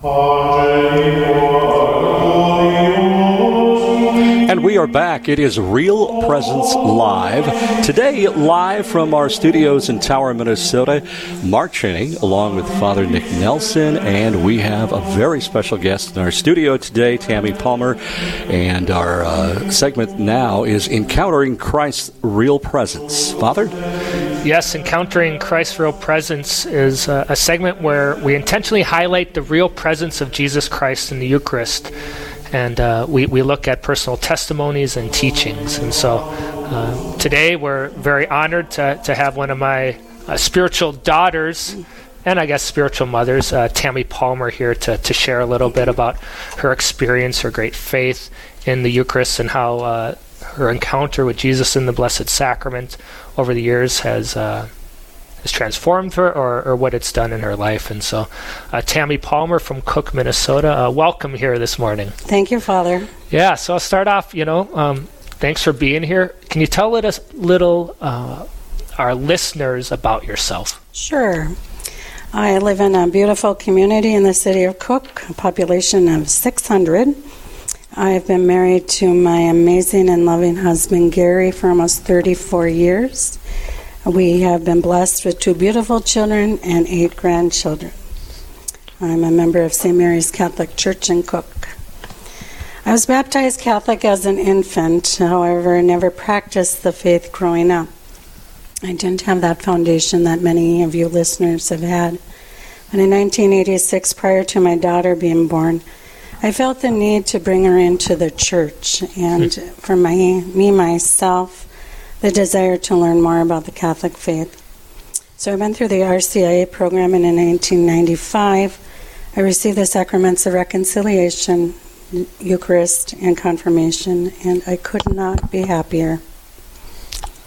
And we are back. It is Real Presence Live. Today, live from our studios in Tower, Minnesota, Mark Cheney, along with Father Nick Nelson, and we have a very special guest in our studio today, Tammy Palmer, and our segment now is Encountering Christ's Real Presence. Father? Yes, Encountering Christ's Real Presence is a segment where we intentionally highlight the real presence of Jesus Christ in the Eucharist. And we look at personal testimonies and teachings. And so today we're very honored to have one of my spiritual daughters, and I guess spiritual mothers, Tammy Palmer, here to share a little bit about her experience, her great faith in the Eucharist, and how her encounter with Jesus in the Blessed Sacrament over the years has transformed her, or what it's done in her life. And so Tammy Palmer from Cook, Minnesota, welcome here this morning. Thank you, Father. Yeah, so I'll start off, thanks for being here. Can you tell us a little, our listeners, about yourself? Sure. I live in a beautiful community in the city of Cook, a population of 600. I've been married to my amazing and loving husband, Gary, for almost 34 years. We have been blessed with 2 beautiful children and 8 grandchildren. I'm a member of St. Mary's Catholic Church in Cook. I was baptized Catholic as an infant, however, never practiced the faith growing up. I didn't have that foundation that many of you listeners have had. But in 1986, prior to my daughter being born, I felt the need to bring her into the church, and for myself, the desire to learn more about the Catholic faith. So I went through the RCIA program, and in 1995, I received the sacraments of reconciliation, Eucharist, and confirmation, and I could not be happier.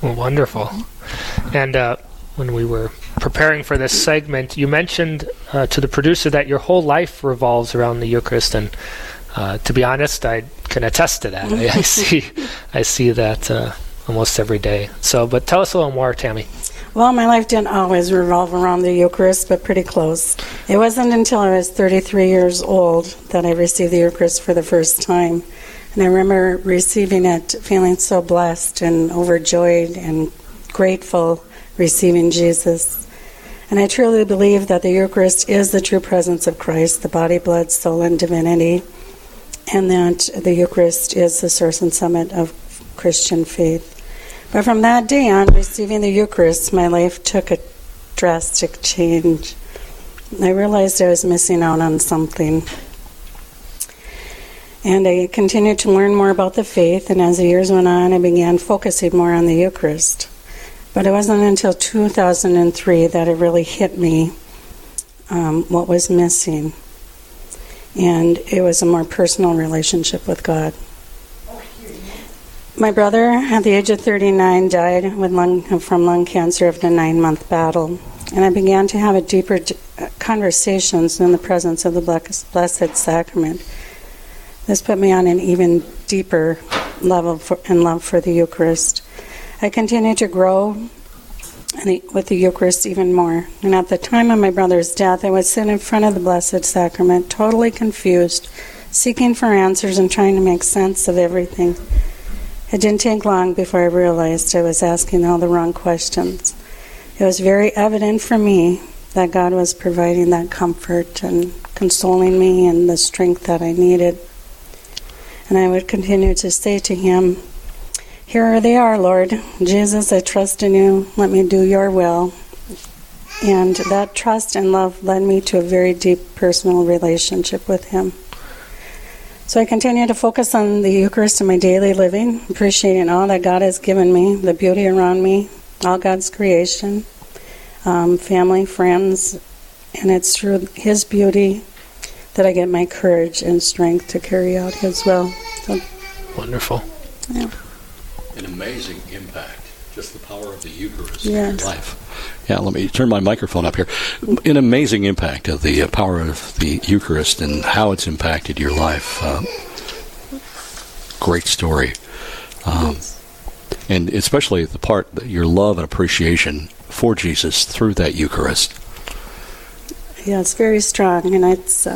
Well, wonderful. And when we were preparing for this segment, you mentioned to the producer that your whole life revolves around the Eucharist, and to be honest, I can attest to that. I see that almost every day. So, but tell us a little more, Tammy. Well, my life didn't always revolve around the Eucharist, but pretty close. It wasn't until I was 33 years old that I received the Eucharist for the first time. And I remember receiving it, feeling so blessed and overjoyed and grateful receiving Jesus. And I truly believe that the Eucharist is the true presence of Christ, the body, blood, soul, and divinity, and that the Eucharist is the source and summit of Christian faith. But from that day on, receiving the Eucharist, my life took a drastic change. I realized I was missing out on something. And I continued to learn more about the faith, and as the years went on, I began focusing more on the Eucharist. But it wasn't until 2003 that it really hit me what was missing. And it was a more personal relationship with God. My brother, at the age of 39, died with from lung cancer after a 9-month battle, and I began to have a deeper conversations in the presence of the Blessed Sacrament. This put me on an even deeper level in love for the Eucharist. I continued to grow with the Eucharist even more, and at the time of my brother's death, I would sit in front of the Blessed Sacrament, totally confused, seeking for answers and trying to make sense of everything. It didn't take long before I realized I was asking all the wrong questions. It was very evident for me that God was providing that comfort and consoling me and the strength that I needed. And I would continue to say to Him, "Here they are, Lord. Jesus, I trust in You. Let me do Your will." And that trust and love led me to a very deep personal relationship with Him. So I continue to focus on the Eucharist in my daily living, appreciating all that God has given me, the beauty around me, all God's creation, family, friends, and it's through His beauty that I get my courage and strength to carry out His will. So, wonderful. Yeah. An amazing impact, just the power of the Eucharist in your life. Yeah, let me turn my microphone up here. An amazing impact of the power of the Eucharist and how it's impacted your life. Great story. And especially the part that your love and appreciation for Jesus through that Eucharist. Yeah, it's very strong, and it's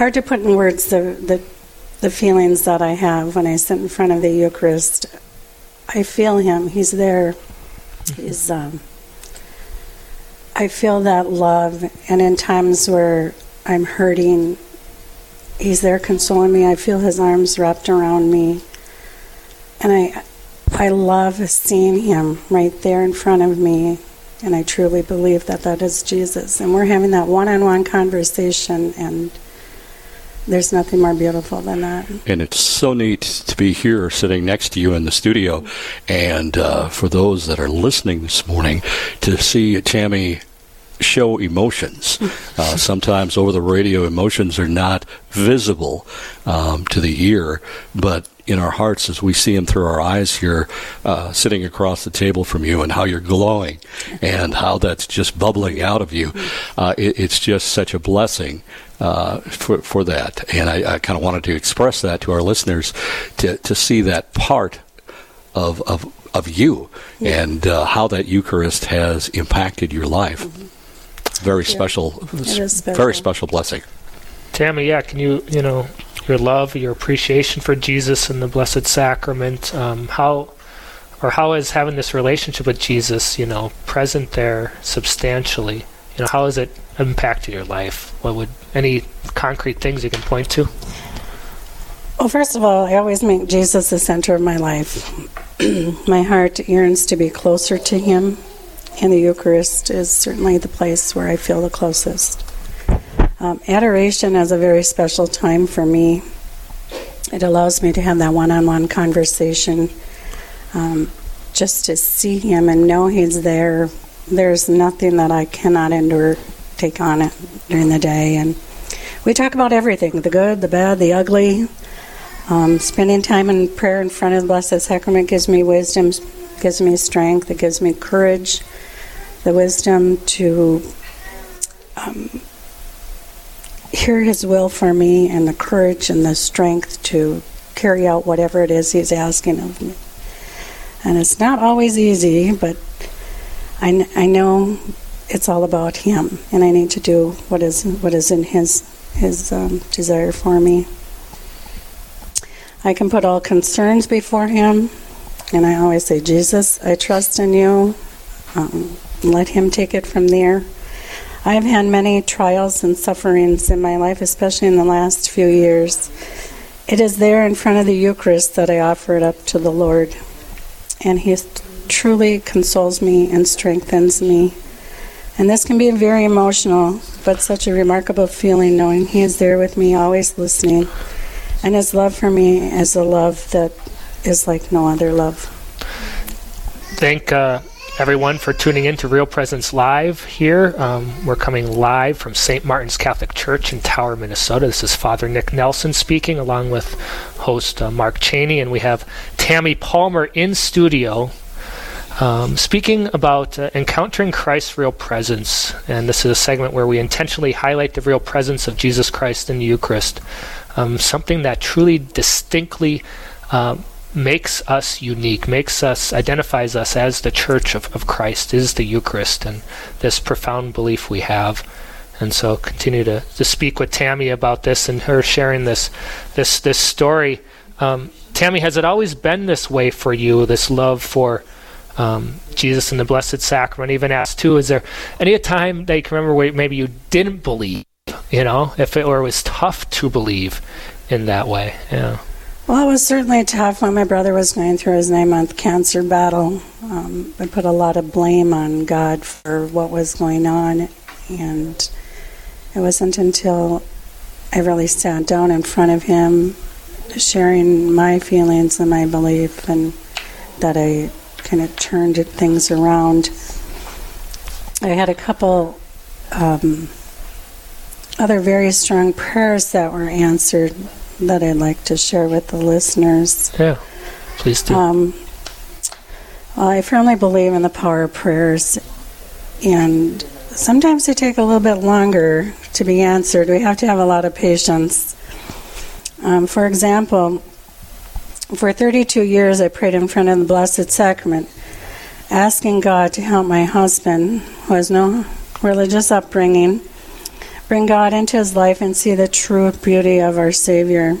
hard to put in words the feelings that I have when I sit in front of the Eucharist. I feel him. He's there. Mm-hmm. He's. I feel that love, and in times where I'm hurting, he's there consoling me. I feel his arms wrapped around me, and I love seeing him right there in front of me, and I truly believe that that is Jesus. And we're having that one-on-one conversation, and there's nothing more beautiful than that. And it's so neat to be here sitting next to you in the studio, and for those that are listening this morning, to see Tammy show emotions. Sometimes over the radio, emotions are not visible to the ear, but in our hearts as we see him through our eyes here, sitting across the table from you, and how you're glowing and how that's just bubbling out of you. It's just such a blessing for that. And I kind of wanted to express that to our listeners, to see that part of you, yeah, and how that Eucharist has impacted your life. Mm-hmm. Very special, very special blessing. Tammy, yeah, can you know, your love, your appreciation for Jesus and the Blessed Sacrament, how is having this relationship with Jesus, you know, present there substantially, you know, how has it impacted your life? What would any concrete things you can point to? Well, first of all, I always make Jesus the center of my life. My heart yearns to be closer to him, and the Eucharist is certainly the place where I feel the closest. Adoration is a very special time for me. It allows me to have that one-on-one conversation, just to see him and know he's there. There's nothing that I cannot endure, take on it during the day. And we talk about everything, the good, the bad, the ugly. Spending time in prayer in front of the Blessed Sacrament gives me wisdom, gives me strength, it gives me courage, the wisdom to hear his will for me, and the courage and the strength to carry out whatever it is he's asking of me. And it's not always easy, but I know it's all about him, and I need to do what is in his desire for me. I can put all concerns before him, and I always say, Jesus, I trust in you. Let him take it from there. I've had many trials and sufferings in my life, especially in the last few years. It is there in front of the Eucharist that I offer it up to the Lord, and he truly consoles me and strengthens me. And this can be very emotional, but such a remarkable feeling knowing he is there with me, always listening. And his love for me is a love that is like no other love. Thank everyone for tuning in to Real Presence Live here. We're coming live from St. Martin's Catholic Church in Tower, Minnesota. This is Father Nick Nelson speaking, along with host Mark Cheney, and we have Tammy Palmer in studio speaking about encountering Christ's real presence. And this is a segment where we intentionally highlight the real presence of Jesus Christ in the Eucharist. Something that truly distinctly makes us unique, identifies us as the Church of Christ, is the Eucharist and this profound belief we have. And so continue to speak with Tammy about this and her sharing this story. Tammy, has it always been this way for you, this love for Jesus and the Blessed Sacrament? Even asked too, is there any time that you can remember where maybe you didn't believe? You know, it was tough to believe in that way. Yeah. Well, it was certainly tough when my brother was going through his 9-month cancer battle. I put a lot of blame on God for what was going on, and it wasn't until I really sat down in front of him, sharing my feelings and my belief, and that I kind of turned things around. I had a couple other very strong prayers that were answered that I'd like to share with the listeners. Yeah, please do. I firmly believe in the power of prayers, and sometimes they take a little bit longer to be answered. We have to have a lot of patience. For example, for 32 years I prayed in front of the Blessed Sacrament, asking God to help my husband, who has no religious upbringing, bring God into his life and see the true beauty of our Savior.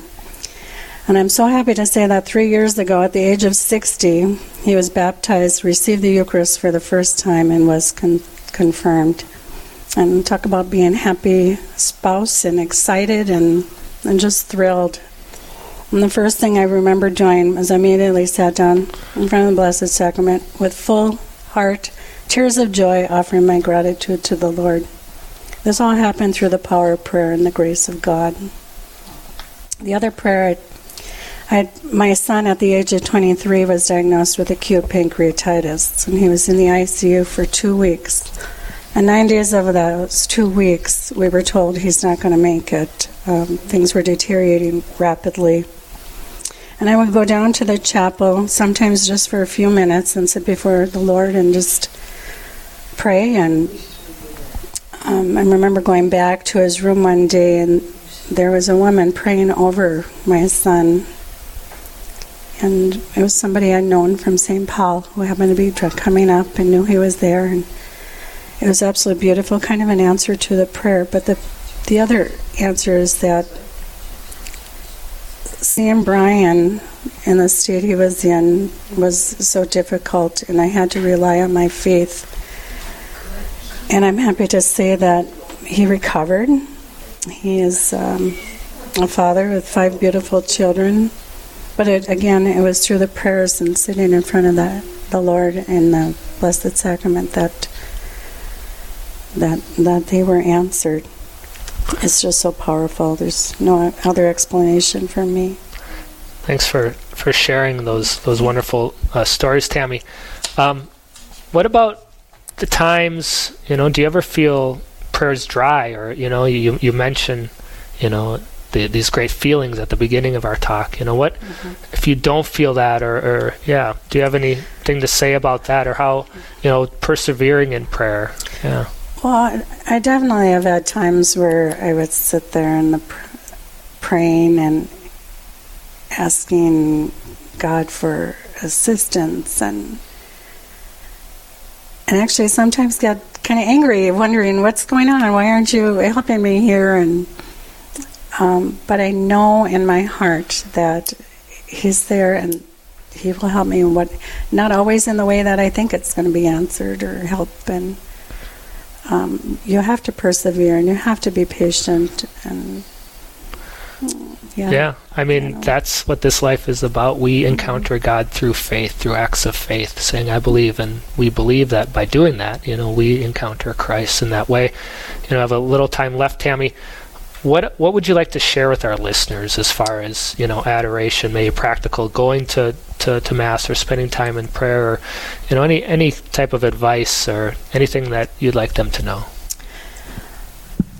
And I'm so happy to say that 3 years ago, at the age of 60, he was baptized, received the Eucharist for the first time, and was confirmed. And talk about being happy spouse and excited and just thrilled. And the first thing I remember doing is I immediately sat down in front of the Blessed Sacrament with full heart, tears of joy, offering my gratitude to the Lord. This all happened through the power of prayer and the grace of God. The other prayer, my son at the age of 23 was diagnosed with acute pancreatitis, and he was in the ICU for 2 weeks. And 9 days of those 2 weeks, we were told he's not going to make it. Things were deteriorating rapidly. And I would go down to the chapel, sometimes just for a few minutes, and sit before the Lord and just pray. And I remember going back to his room one day, and there was a woman praying over my son. And it was somebody I'd known from St. Paul who happened to be coming up and knew he was there. And it was absolutely beautiful, kind of an answer to the prayer. But the other answer is that seeing Brian in the state he was in was so difficult, and I had to rely on my faith. And I'm happy to say that he recovered. He is a father with 5 beautiful children. But it was through the prayers and sitting in front of the Lord in the Blessed Sacrament that they were answered. It's just so powerful. There's no other explanation for me. Thanks for sharing those wonderful stories, Tammy. What about the times, do you ever feel prayers dry? Or, you mentioned, these great feelings at the beginning of our talk. What if you don't feel that? Or do you have anything to say about that? Or how, persevering in prayer? Yeah. Well, I definitely have had times where I would sit there and praying and asking God for assistance, and actually sometimes got kind of angry, wondering what's going on and why aren't you helping me here? And but I know in my heart that He's there and He will help me. Not always in the way that I think it's going to be answered or help. And you have to persevere, and you have to be patient, and that's what this life is about. We encounter God through faith, through acts of faith, saying, I believe, and we believe that by doing that, we encounter Christ in that way. I have a little time left, Tammy. What would you like to share with our listeners as far as, adoration, maybe practical, going to Mass or spending time in prayer, or any type of advice or anything that you'd like them to know?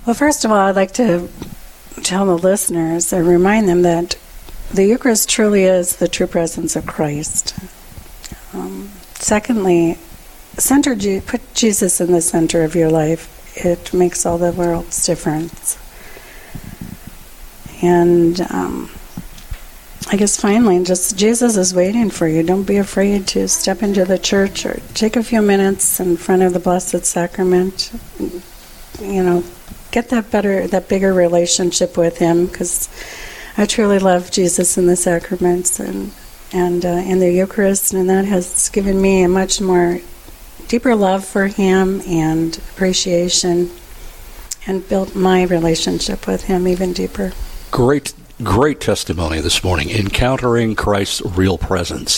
Well, first of all, I'd like to tell the listeners or remind them that the Eucharist truly is the true presence of Christ. Secondly, put Jesus in the center of your life. It makes all the world's difference. And I guess finally, just Jesus is waiting for you. Don't be afraid to step into the church or take a few minutes in front of the Blessed Sacrament. Get that bigger relationship with Him, because I truly love Jesus in the sacraments and in the Eucharist, and that has given me a much more deeper love for Him and appreciation, and built my relationship with Him even deeper. Great testimony this morning, encountering Christ's real presence.